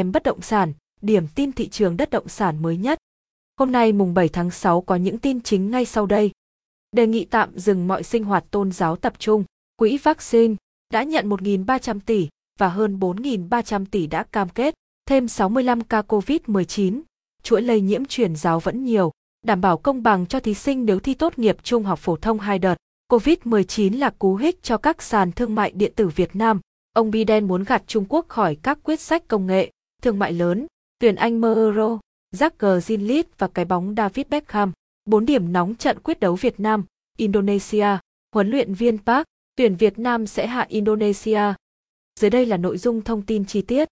Xem bất động sản, điểm tin thị trường đất động sản mới nhất. Hôm nay mùng 7 tháng 6 có những tin chính ngay sau đây. Đề nghị tạm dừng mọi sinh hoạt tôn giáo tập trung. Quỹ vaccine đã nhận 1.300 tỷ và hơn 4.300 tỷ đã cam kết. Thêm 65 ca COVID-19, chuỗi lây nhiễm truyền giáo vẫn nhiều. Đảm bảo công bằng cho thí sinh nếu thi tốt nghiệp trung học phổ thông 2 đợt. COVID-19 là cú hích cho các sàn thương mại điện tử Việt Nam. Ông Biden muốn gạt Trung Quốc khỏi các quyết sách công nghệ, thương mại lớn. Tuyển Anh Mơ-Euro, Jack Grealish và cái bóng David Beckham. 4 điểm nóng trận quyết đấu Việt Nam, Indonesia. Huấn luyện viên Park, tuyển Việt Nam sẽ hạ Indonesia. Dưới đây là nội dung thông tin chi tiết.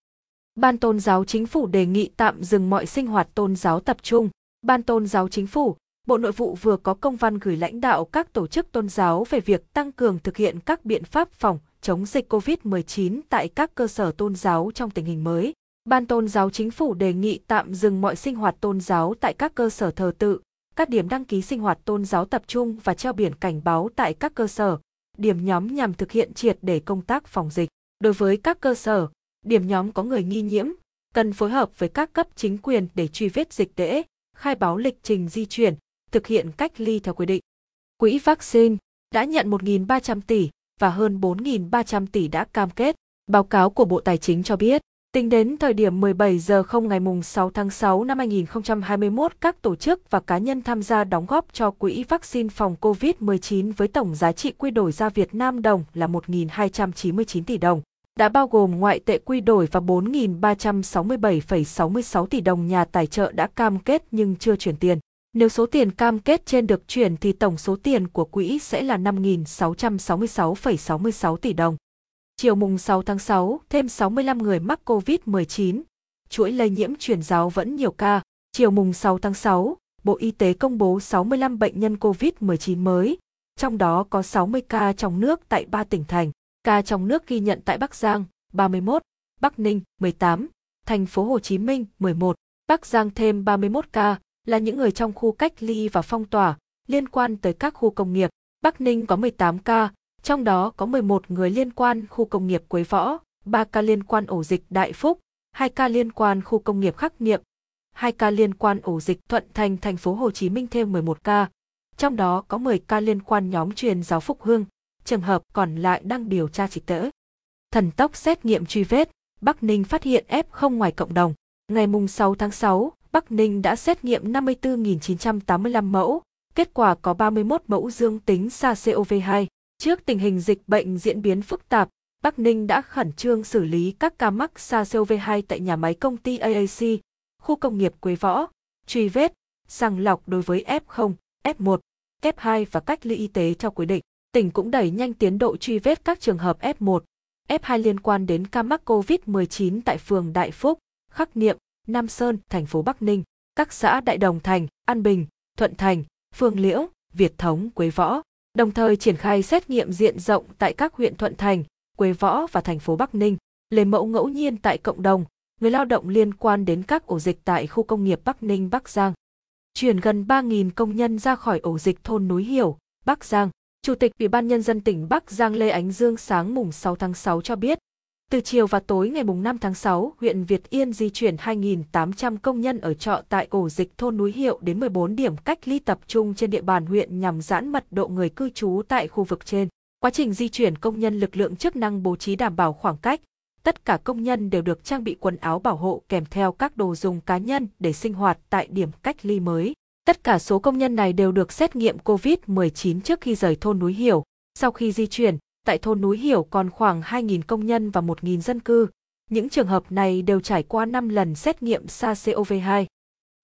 Ban Tôn giáo Chính phủ đề nghị tạm dừng mọi sinh hoạt tôn giáo tập trung. Ban Tôn giáo Chính phủ, Bộ Nội vụ vừa có công văn gửi lãnh đạo các tổ chức tôn giáo về việc tăng cường thực hiện các biện pháp phòng chống dịch COVID-19 tại các cơ sở tôn giáo trong tình hình mới. Ban Tôn giáo Chính phủ đề nghị tạm dừng mọi sinh hoạt tôn giáo tại các cơ sở thờ tự, các điểm đăng ký sinh hoạt tôn giáo tập trung và treo biển cảnh báo tại các cơ sở, điểm nhóm nhằm thực hiện triệt để công tác phòng dịch. Đối với các cơ sở, điểm nhóm có người nghi nhiễm, cần phối hợp với các cấp chính quyền để truy vết dịch tễ, khai báo lịch trình di chuyển, thực hiện cách ly theo quy định. Quỹ vaccine đã nhận 1.300 tỷ và hơn 4.300 tỷ đã cam kết. Báo cáo của Bộ Tài chính cho biết, tính đến thời điểm 17:00 ngày 6 tháng 6 năm 2021, các tổ chức và cá nhân tham gia đóng góp cho quỹ vaccine phòng COVID-19 với tổng giá trị quy đổi ra Việt Nam đồng là 1.299 tỷ đồng, đã bao gồm ngoại tệ quy đổi và 4.367,66 tỷ đồng nhà tài trợ đã cam kết nhưng chưa chuyển tiền. Nếu số tiền cam kết trên được chuyển thì tổng số tiền của quỹ sẽ là 5.666,66 tỷ đồng. Chiều mùng 6 tháng 6, thêm 65 người mắc COVID-19. Chuỗi lây nhiễm truyền giáo vẫn nhiều ca. Chiều mùng 6 tháng 6, Bộ Y tế công bố 65 bệnh nhân COVID-19 mới, trong đó có 60 ca trong nước tại 3 tỉnh thành. Ca trong nước ghi nhận tại Bắc Giang 31, Bắc Ninh 18, Thành phố Hồ Chí Minh 11. Bắc Giang thêm 31 ca là những người trong khu cách ly và phong tỏa liên quan tới các khu công nghiệp. Bắc Ninh có 18 ca, trong đó có 11 người liên quan khu công nghiệp Quế Võ, 3 ca liên quan ổ dịch Đại Phúc, 2 ca liên quan khu công nghiệp Khắc Niệm, 2 ca liên quan ổ dịch Thuận Thành, Thành phố Hồ Chí Minh thêm 11 ca, trong đó có 10 ca liên quan nhóm truyền giáo Phục Hưng, trường hợp còn lại đang điều tra dịch tễ. Thần tốc xét nghiệm truy vết, Bắc Ninh phát hiện F0 ngoài cộng đồng. Ngày 6 tháng 6, Bắc Ninh đã xét nghiệm 54.985 mẫu, kết quả có 31 mẫu dương tính SARS-CoV-2. Trước tình hình dịch bệnh diễn biến phức tạp, Bắc Ninh đã khẩn trương xử lý các ca mắc SARS-CoV-2 tại nhà máy công ty AAC, khu công nghiệp Quế Võ, truy vết, sàng lọc đối với F0, F1, F2 và cách ly y tế theo quy định. Tỉnh cũng đẩy nhanh tiến độ truy vết các trường hợp F1, F2 liên quan đến ca mắc COVID-19 tại phường Đại Phúc, Khắc Niệm, Nam Sơn, thành phố Bắc Ninh, các xã Đại Đồng Thành, An Bình, Thuận Thành, Phương Liễu, Việt Thống, Quế Võ, đồng thời triển khai xét nghiệm diện rộng tại các huyện Thuận Thành, Quế Võ và thành phố Bắc Ninh, lấy mẫu ngẫu nhiên tại cộng đồng, người lao động liên quan đến các ổ dịch tại khu công nghiệp Bắc Ninh, Bắc Giang. Chuyển gần 3.000 công nhân ra khỏi ổ dịch thôn Núi Hiểu, Bắc Giang. Chủ tịch Ủy ban Nhân dân tỉnh Bắc Giang Lê Ánh Dương sáng mùng 6 tháng 6 cho biết, từ chiều và tối ngày mùng 5 tháng 6, huyện Việt Yên di chuyển 2.800 công nhân ở trọ tại ổ dịch thôn Núi Hiệu đến 14 điểm cách ly tập trung trên địa bàn huyện nhằm giãn mật độ người cư trú tại khu vực trên. Quá trình di chuyển công nhân, lực lượng chức năng bố trí đảm bảo khoảng cách. Tất cả công nhân đều được trang bị quần áo bảo hộ kèm theo các đồ dùng cá nhân để sinh hoạt tại điểm cách ly mới. Tất cả số công nhân này đều được xét nghiệm COVID-19 trước khi rời thôn Núi Hiểu. Sau khi di chuyển, tại thôn Núi Hiểu còn khoảng 2.000 công nhân và 1.000 dân cư. Những trường hợp này đều trải qua 5 lần xét nghiệm SARS-CoV-2.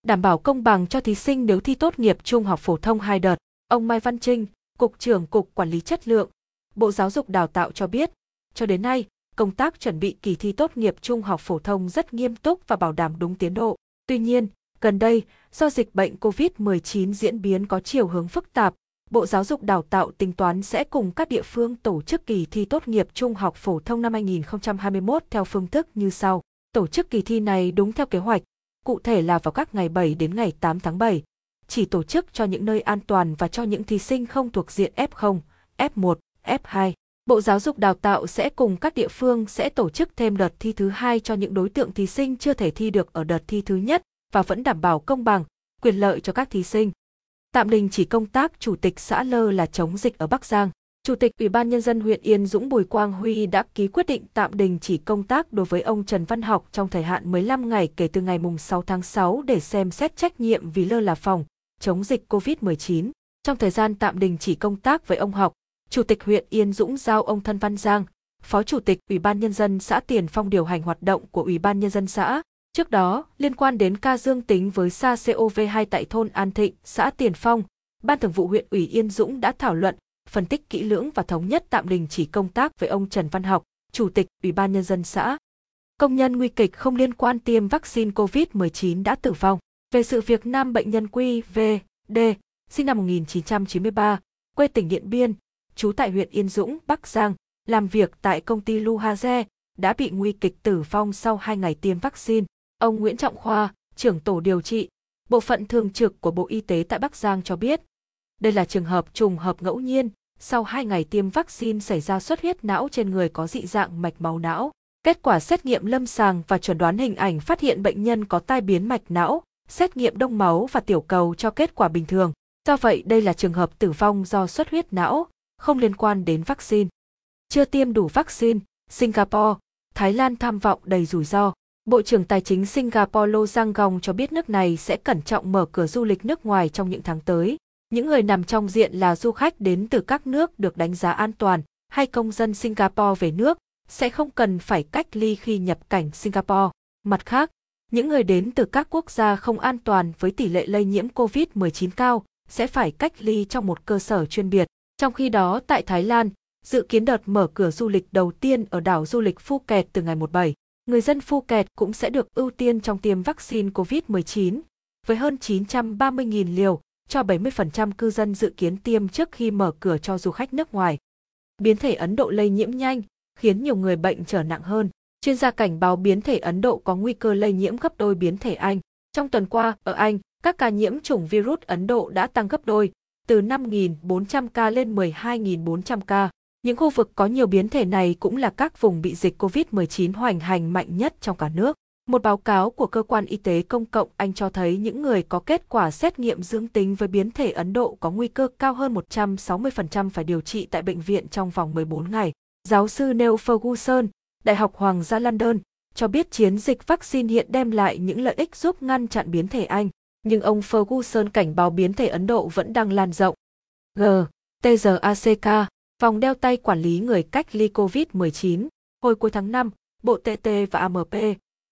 Đảm bảo công bằng cho thí sinh nếu thi tốt nghiệp trung học phổ thông 2 đợt. Ông Mai Văn Trinh, Cục trưởng Cục Quản lý Chất lượng, Bộ Giáo dục Đào tạo cho biết, cho đến nay, công tác chuẩn bị kỳ thi tốt nghiệp trung học phổ thông rất nghiêm túc và bảo đảm đúng tiến độ. Tuy nhiên, gần đây, do dịch bệnh COVID-19 diễn biến có chiều hướng phức tạp, Bộ Giáo dục Đào tạo tính toán sẽ cùng các địa phương tổ chức kỳ thi tốt nghiệp trung học phổ thông năm 2021 theo phương thức như sau. Tổ chức kỳ thi này đúng theo kế hoạch, cụ thể là vào các ngày 7 đến ngày 8 tháng 7. Chỉ tổ chức cho những nơi an toàn và cho những thí sinh không thuộc diện F0, F1, F2. Bộ Giáo dục Đào tạo sẽ cùng các địa phương sẽ tổ chức thêm đợt thi thứ hai cho những đối tượng thí sinh chưa thể thi được ở đợt thi thứ nhất và vẫn đảm bảo công bằng, quyền lợi cho các thí sinh. Tạm đình chỉ công tác Chủ tịch xã Lơ là chống dịch ở Bắc Giang. Chủ tịch Ủy ban Nhân dân huyện Yên Dũng Bùi Quang Huy đã ký quyết định tạm đình chỉ công tác đối với ông Trần Văn Học trong thời hạn 15 ngày kể từ ngày 6 tháng 6 để xem xét trách nhiệm vì lơ là phòng chống dịch COVID-19. Trong thời gian tạm đình chỉ công tác với ông Học, Chủ tịch huyện Yên Dũng giao ông Thân Văn Giang, Phó Chủ tịch Ủy ban Nhân dân xã Tiền Phong điều hành hoạt động của Ủy ban Nhân dân xã. Trước đó, liên quan đến ca dương tính với SARS-CoV-2 tại thôn An Thịnh, xã Tiền Phong, Ban Thường vụ huyện ủy Yên Dũng đã thảo luận, phân tích kỹ lưỡng và thống nhất tạm đình chỉ công tác với ông Trần Văn Học, Chủ tịch Ủy ban Nhân dân xã. Công nhân nguy kịch không liên quan tiêm vaccine COVID-19 đã tử vong. Về sự việc 5 bệnh nhân QVD, sinh năm 1993, quê tỉnh Điện Biên, trú tại huyện Yên Dũng, Bắc Giang, làm việc tại công ty Luhaze, đã bị nguy kịch tử vong sau 2 ngày tiêm vaccine. Ông Nguyễn Trọng Khoa, trưởng tổ điều trị, bộ phận thường trực của Bộ Y tế tại Bắc Giang cho biết, đây là trường hợp trùng hợp ngẫu nhiên, sau 2 ngày tiêm vaccine xảy ra xuất huyết não trên người có dị dạng mạch máu não. Kết quả xét nghiệm lâm sàng và chuẩn đoán hình ảnh phát hiện bệnh nhân có tai biến mạch não, xét nghiệm đông máu và tiểu cầu cho kết quả bình thường. Do vậy, đây là trường hợp tử vong do xuất huyết não, không liên quan đến vaccine. Chưa tiêm đủ vaccine, Singapore, Thái Lan tham vọng đầy rủi ro. Bộ trưởng Tài chính Singapore Lô Giang Gong cho biết nước này sẽ cẩn trọng mở cửa du lịch nước ngoài trong những tháng tới. Những người nằm trong diện là du khách đến từ các nước được đánh giá an toàn hay công dân Singapore về nước sẽ không cần phải cách ly khi nhập cảnh Singapore. Mặt khác, những người đến từ các quốc gia không an toàn với tỷ lệ lây nhiễm COVID-19 cao sẽ phải cách ly trong một cơ sở chuyên biệt. Trong khi đó, tại Thái Lan, dự kiến đợt mở cửa du lịch đầu tiên ở đảo du lịch Phuket từ ngày 17. Người dân Phuket cũng sẽ được ưu tiên trong tiêm vaccine COVID-19, với hơn 930.000 liều, cho 70% cư dân dự kiến tiêm trước khi mở cửa cho du khách nước ngoài. Biến thể Ấn Độ lây nhiễm nhanh, khiến nhiều người bệnh trở nặng hơn. Chuyên gia cảnh báo biến thể Ấn Độ có nguy cơ lây nhiễm gấp đôi biến thể Anh. Trong tuần qua, ở Anh, các ca nhiễm chủng virus Ấn Độ đã tăng gấp đôi, từ 5.400 ca lên 12.400 ca. Những khu vực có nhiều biến thể này cũng là các vùng bị dịch COVID-19 hoành hành mạnh nhất trong cả nước. Một báo cáo của Cơ quan Y tế Công cộng Anh cho thấy những người có kết quả xét nghiệm dương tính với biến thể Ấn Độ có nguy cơ cao hơn 160% phải điều trị tại bệnh viện trong vòng 14 ngày. Giáo sư Neil Ferguson, Đại học Hoàng gia London, cho biết chiến dịch vaccine hiện đem lại những lợi ích giúp ngăn chặn biến thể Anh. Nhưng ông Ferguson cảnh báo biến thể Ấn Độ vẫn đang lan rộng. GTRACK, vòng đeo tay quản lý người cách ly COVID-19. Hồi cuối tháng 5, Bộ TT và AMP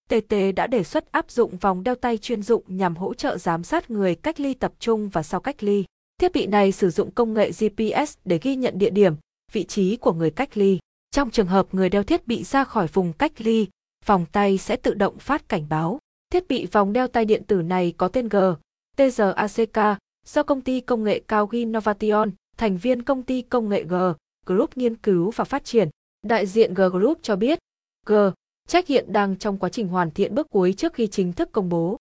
TT đã đề xuất áp dụng vòng đeo tay chuyên dụng nhằm hỗ trợ giám sát người cách ly tập trung và sau cách ly. Thiết bị này sử dụng công nghệ GPS để ghi nhận địa điểm, vị trí của người cách ly. Trong trường hợp người đeo thiết bị ra khỏi vùng cách ly, vòng tay sẽ tự động phát cảnh báo. Thiết bị vòng đeo tay điện tử này có tên GTRACK do công ty công nghệ cao Innovation, thành viên công ty công nghệ G Group nghiên cứu và phát triển. Đại diện G Group cho biết, G-Check hiện đang trong quá trình hoàn thiện bước cuối trước khi chính thức công bố.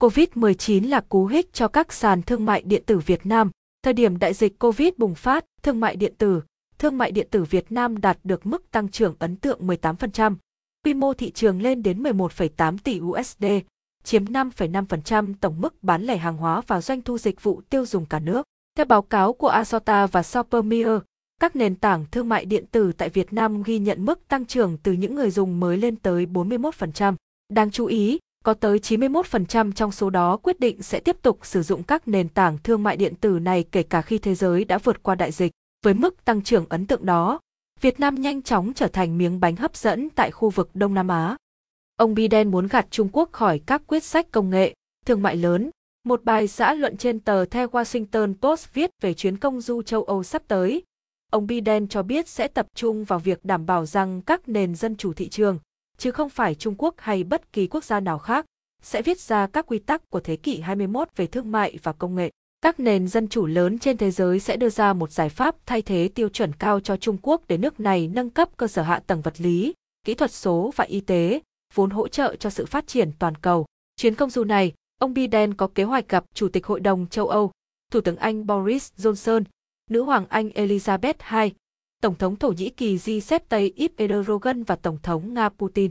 COVID-19 là cú hích cho các sàn thương mại điện tử Việt Nam. Thời điểm đại dịch COVID bùng phát, thương mại điện tử Việt Nam đạt được mức tăng trưởng ấn tượng 18%, quy mô thị trường lên đến 11,8 tỷ USD, chiếm 5,5% tổng mức bán lẻ hàng hóa và doanh thu dịch vụ tiêu dùng cả nước. Theo báo cáo của Asota và Shoppermeer, các nền tảng thương mại điện tử tại Việt Nam ghi nhận mức tăng trưởng từ những người dùng mới lên tới 41%. Đáng chú ý, có tới 91% trong số đó quyết định sẽ tiếp tục sử dụng các nền tảng thương mại điện tử này kể cả khi thế giới đã vượt qua đại dịch. Với mức tăng trưởng ấn tượng đó, Việt Nam nhanh chóng trở thành miếng bánh hấp dẫn tại khu vực Đông Nam Á. Ông Biden muốn gạt Trung Quốc khỏi các quyết sách công nghệ, thương mại lớn. Một bài xã luận trên tờ The Washington Post viết về chuyến công du châu Âu sắp tới. Ông Biden cho biết sẽ tập trung vào việc đảm bảo rằng các nền dân chủ thị trường, chứ không phải Trung Quốc hay bất kỳ quốc gia nào khác, sẽ viết ra các quy tắc của thế kỷ 21 về thương mại và công nghệ. Các nền dân chủ lớn trên thế giới sẽ đưa ra một giải pháp thay thế tiêu chuẩn cao cho Trung Quốc để nước này nâng cấp cơ sở hạ tầng vật lý, kỹ thuật số và y tế, vốn hỗ trợ cho sự phát triển toàn cầu. Chuyến công du này, ông Biden có kế hoạch gặp Chủ tịch Hội đồng châu Âu, Thủ tướng Anh Boris Johnson, Nữ hoàng Anh Elizabeth II, Tổng thống Thổ Nhĩ Kỳ Recep Tayyip Erdogan và Tổng thống Nga Putin.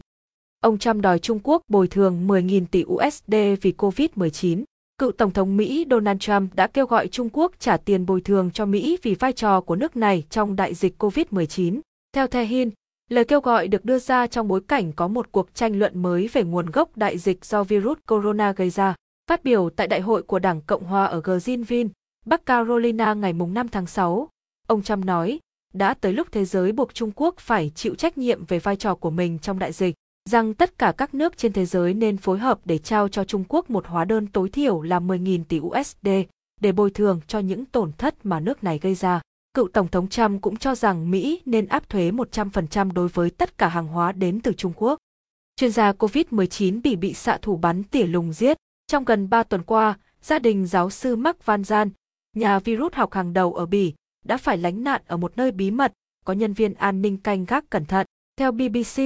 Ông Trump đòi Trung Quốc bồi thường 10.000 tỷ USD vì COVID-19. Cựu Tổng thống Mỹ Donald Trump đã kêu gọi Trung Quốc trả tiền bồi thường cho Mỹ vì vai trò của nước này trong đại dịch COVID-19. Theo The Hind, lời kêu gọi được đưa ra trong bối cảnh có một cuộc tranh luận mới về nguồn gốc đại dịch do virus corona gây ra. Phát biểu tại đại hội của Đảng Cộng Hòa ở Greenville, Bắc Carolina ngày 5 tháng 6, ông Trump nói, đã tới lúc thế giới buộc Trung Quốc phải chịu trách nhiệm về vai trò của mình trong đại dịch, rằng tất cả các nước trên thế giới nên phối hợp để trao cho Trung Quốc một hóa đơn tối thiểu là 10.000 tỷ USD để bồi thường cho những tổn thất mà nước này gây ra. Cựu Tổng thống Trump cũng cho rằng Mỹ nên áp thuế 100% đối với tất cả hàng hóa đến từ Trung Quốc. Chuyên gia COVID-19 bị xạ thủ bắn tỉa lùng giết. Trong gần 3 tuần qua, gia đình giáo sư Mark Van Zaan, nhà virus học hàng đầu ở Bỉ, đã phải lánh nạn ở một nơi bí mật, có nhân viên an ninh canh gác cẩn thận. Theo BBC,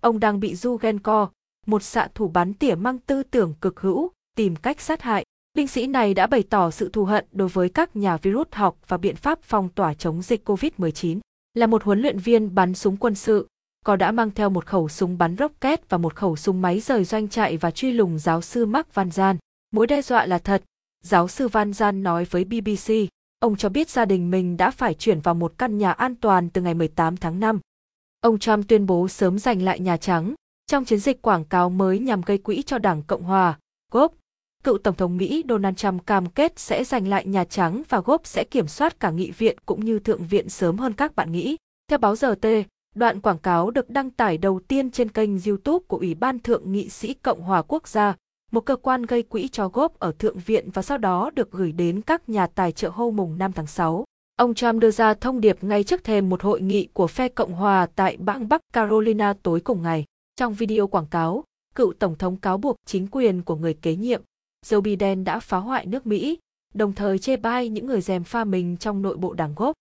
ông đang bị Du Genco, một xạ thủ bắn tỉa mang tư tưởng cực hữu, tìm cách sát hại. Binh sĩ này đã bày tỏ sự thù hận đối với các nhà virus học và biện pháp phong tỏa chống dịch COVID-19. Là một huấn luyện viên bắn súng quân sự, có đã mang theo một khẩu súng bắn rocket và một khẩu súng máy rời doanh trại và truy lùng giáo sư Mark Van Zaan. Mối đe dọa là thật, giáo sư Van Zaan nói với BBC. Ông cho biết gia đình mình đã phải chuyển vào một căn nhà an toàn từ ngày 18 tháng 5. Ông Trump tuyên bố sớm giành lại Nhà Trắng trong chiến dịch quảng cáo mới nhằm gây quỹ cho Đảng Cộng Hòa, GOP. Cựu Tổng thống Mỹ Donald Trump cam kết sẽ giành lại Nhà Trắng và GOP sẽ kiểm soát cả Nghị viện cũng như Thượng viện sớm hơn các bạn nghĩ. Theo báo giờ T, đoạn quảng cáo được đăng tải đầu tiên trên kênh YouTube của Ủy ban Thượng nghị sĩ Cộng hòa Quốc gia, một cơ quan gây quỹ cho GOP ở Thượng viện và sau đó được gửi đến các nhà tài trợ hôm 5 tháng 6. Ông Trump đưa ra thông điệp ngay trước thềm một hội nghị của phe Cộng hòa tại bang Bắc Carolina tối cùng ngày. Trong video quảng cáo, cựu Tổng thống cáo buộc chính quyền của người kế nhiệm, Joe Biden đã phá hoại nước Mỹ, đồng thời chê bai những người gièm pha mình trong nội bộ đảng GOP.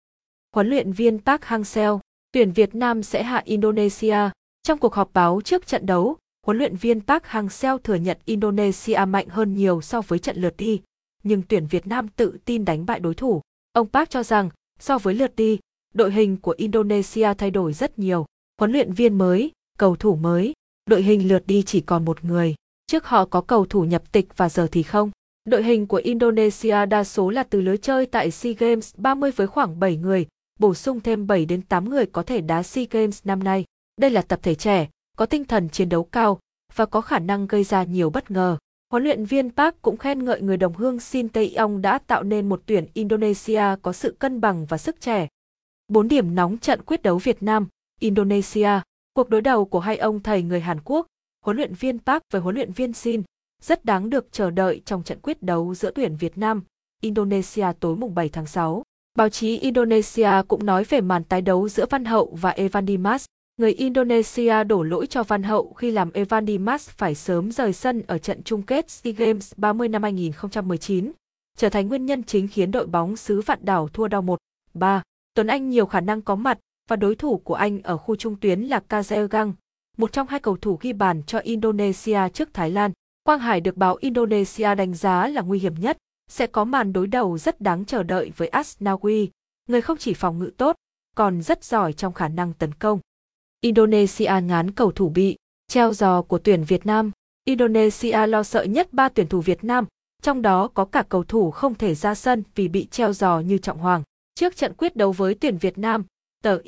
Huấn luyện viên Park Hang-seo, tuyển Việt Nam sẽ hạ Indonesia. Trong cuộc họp báo trước trận đấu, huấn luyện viên Park Hang-seo thừa nhận Indonesia mạnh hơn nhiều so với trận lượt đi, nhưng tuyển Việt Nam tự tin đánh bại đối thủ. Ông Park cho rằng, so với lượt đi, đội hình của Indonesia thay đổi rất nhiều. Huấn luyện viên mới, cầu thủ mới, đội hình lượt đi chỉ còn một người. Trước họ có cầu thủ nhập tịch và giờ thì không. Đội hình của Indonesia đa số là từ lứa chơi tại SEA Games 30 với khoảng 7 người, bổ sung thêm 7 đến 8 người có thể đá SEA Games năm nay. Đây là tập thể trẻ, có tinh thần chiến đấu cao và có khả năng gây ra nhiều bất ngờ. Huấn luyện viên Park cũng khen ngợi người đồng hương Shin Tae-yong đã tạo nên một tuyển Indonesia có sự cân bằng và sức trẻ. 4 điểm nóng trận quyết đấu Việt Nam, Indonesia, cuộc đối đầu của hai ông thầy người Hàn Quốc, huấn luyện viên Park với huấn luyện viên Shin, rất đáng được chờ đợi trong trận quyết đấu giữa tuyển Việt Nam, Indonesia tối 7 tháng 6. Báo chí Indonesia cũng nói về màn tái đấu giữa Văn Hậu và Evan Dimas. Người Indonesia đổ lỗi cho Văn Hậu khi làm Evan Dimas phải sớm rời sân ở trận chung kết SEA Games 30 năm 2019, trở thành nguyên nhân chính khiến đội bóng xứ vạn đảo thua đau 1-3. Tuấn Anh nhiều khả năng có mặt và đối thủ của anh ở khu trung tuyến là Kazaegang, một trong hai cầu thủ ghi bàn cho Indonesia trước Thái Lan. Quang Hải được báo Indonesia đánh giá là nguy hiểm nhất, sẽ có màn đối đầu rất đáng chờ đợi với Asnawi, người không chỉ phòng ngự tốt, còn rất giỏi trong khả năng tấn công. Indonesia ngán cầu thủ bị treo giò của tuyển Việt Nam. Indonesia lo sợ nhất 3 tuyển thủ Việt Nam, trong đó có cả cầu thủ không thể ra sân vì bị treo giò như Trọng Hoàng. Trước trận quyết đấu với tuyển Việt Nam, tờ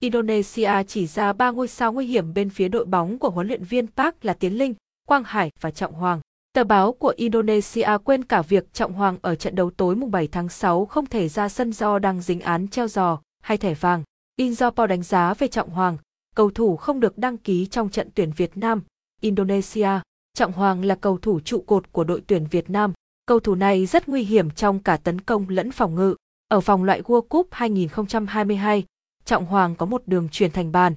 Indonesia chỉ ra 3 ngôi sao nguy hiểm bên phía đội bóng của huấn luyện viên Park là Tiến Linh, Quang Hải và Trọng Hoàng. Tờ báo của Indonesia quên cả việc Trọng Hoàng ở trận đấu tối 7 tháng 6 không thể ra sân do đang dính án treo giò hay thẻ vàng. Indonesia đánh giá về Trọng Hoàng, cầu thủ không được đăng ký trong trận tuyển Việt Nam, Indonesia. Trọng Hoàng là cầu thủ trụ cột của đội tuyển Việt Nam. Cầu thủ này rất nguy hiểm trong cả tấn công lẫn phòng ngự. Ở vòng loại World Cup 2022, Trọng Hoàng có một đường truyền thành bàn.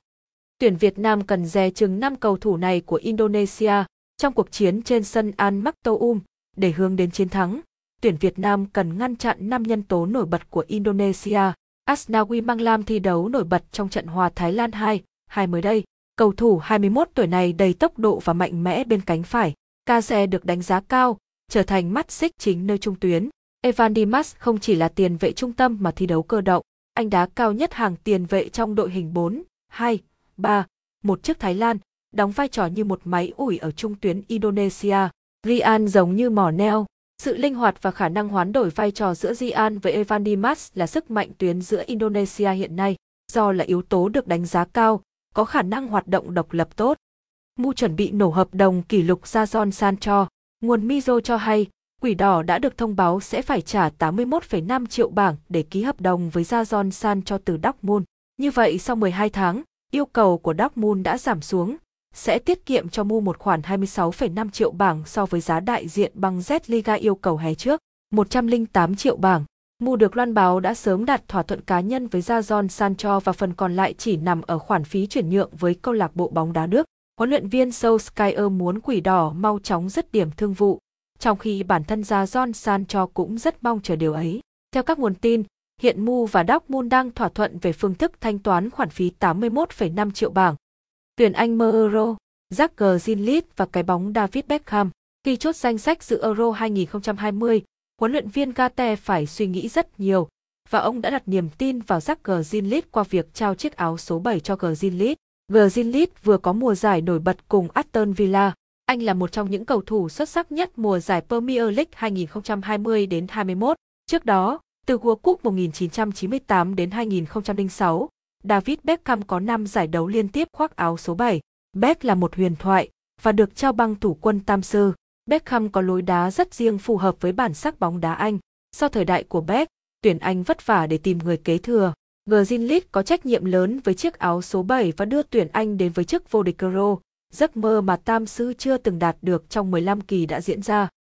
Tuyển Việt Nam cần dè chừng 5 cầu thủ này của Indonesia trong cuộc chiến trên sân Al Maktoum để hướng đến chiến thắng. Tuyển Việt Nam cần ngăn chặn 5 nhân tố nổi bật của Indonesia. Asnawi mang lam thi đấu nổi bật trong trận hòa Thái Lan 2-2 mới đây. Cầu thủ 21 tuổi này đầy tốc độ và mạnh mẽ bên cánh phải. Kaze được đánh giá cao, trở thành mắt xích chính nơi trung tuyến. Evan Dimas không chỉ là tiền vệ trung tâm mà thi đấu cơ động. anh đá cao nhất hàng tiền vệ trong đội hình 4-2-3-1 trước Thái Lan, đóng vai trò như một máy ủi ở trung tuyến Indonesia. Rian giống như mỏ neo, sự linh hoạt và khả năng hoán đổi vai trò giữa Rian với Evan Dimas là sức mạnh tuyến giữa Indonesia hiện nay, do là yếu tố được đánh giá cao, có khả năng hoạt động độc lập tốt. Mu chuẩn bị nổ hợp đồng kỷ lục Jadon Sancho, nguồn Mizo cho hay, Quỷ Đỏ đã được thông báo sẽ phải trả 81,5 triệu bảng để ký hợp đồng với Jadon Sancho từ Dortmund. Như vậy sau 12 tháng, yêu cầu của Dortmund đã giảm xuống, sẽ tiết kiệm cho Mu một khoản 26,5 triệu bảng so với giá đại diện bằng Z-Liga yêu cầu hè trước, 108 triệu bảng. Mu được loan báo đã sớm đạt thỏa thuận cá nhân với Jadon Sancho và phần còn lại chỉ nằm ở khoản phí chuyển nhượng với câu lạc bộ bóng đá Đức. Huấn luyện viên Solskjaer muốn Quỷ Đỏ mau chóng dứt điểm thương vụ, trong khi bản thân Jadon Sancho cũng rất mong chờ điều ấy. Theo các nguồn tin, hiện Mu và Dortmund đang thỏa thuận về phương thức thanh toán khoản phí 81,5 triệu bảng. Tuyển Anh mơ Euro, Jack Grealish và cái bóng David Beckham. Khi chốt danh sách dự Euro 2020, huấn luyện viên Gatte phải suy nghĩ rất nhiều, và ông đã đặt niềm tin vào Jack Grealish qua việc trao chiếc áo số 7 cho Grealish. Grealish vừa có mùa giải nổi bật cùng Aston Villa. Anh là một trong những cầu thủ xuất sắc nhất mùa giải Premier League 2020-21. Trước đó, từ World Cup 1998 đến 2006, David Beckham có 5 giải đấu liên tiếp khoác áo số 7. Beck là một huyền thoại và được trao bằng thủ quân Tam Sư. Beckham có lối đá rất riêng phù hợp với bản sắc bóng đá Anh. Sau thời đại của Beck, tuyển Anh vất vả để tìm người kế thừa. Grealish có trách nhiệm lớn với chiếc áo số 7 và đưa tuyển Anh đến với chức vô địch Euro, giấc mơ mà Tam Sư chưa từng đạt được trong 15 kỳ đã diễn ra.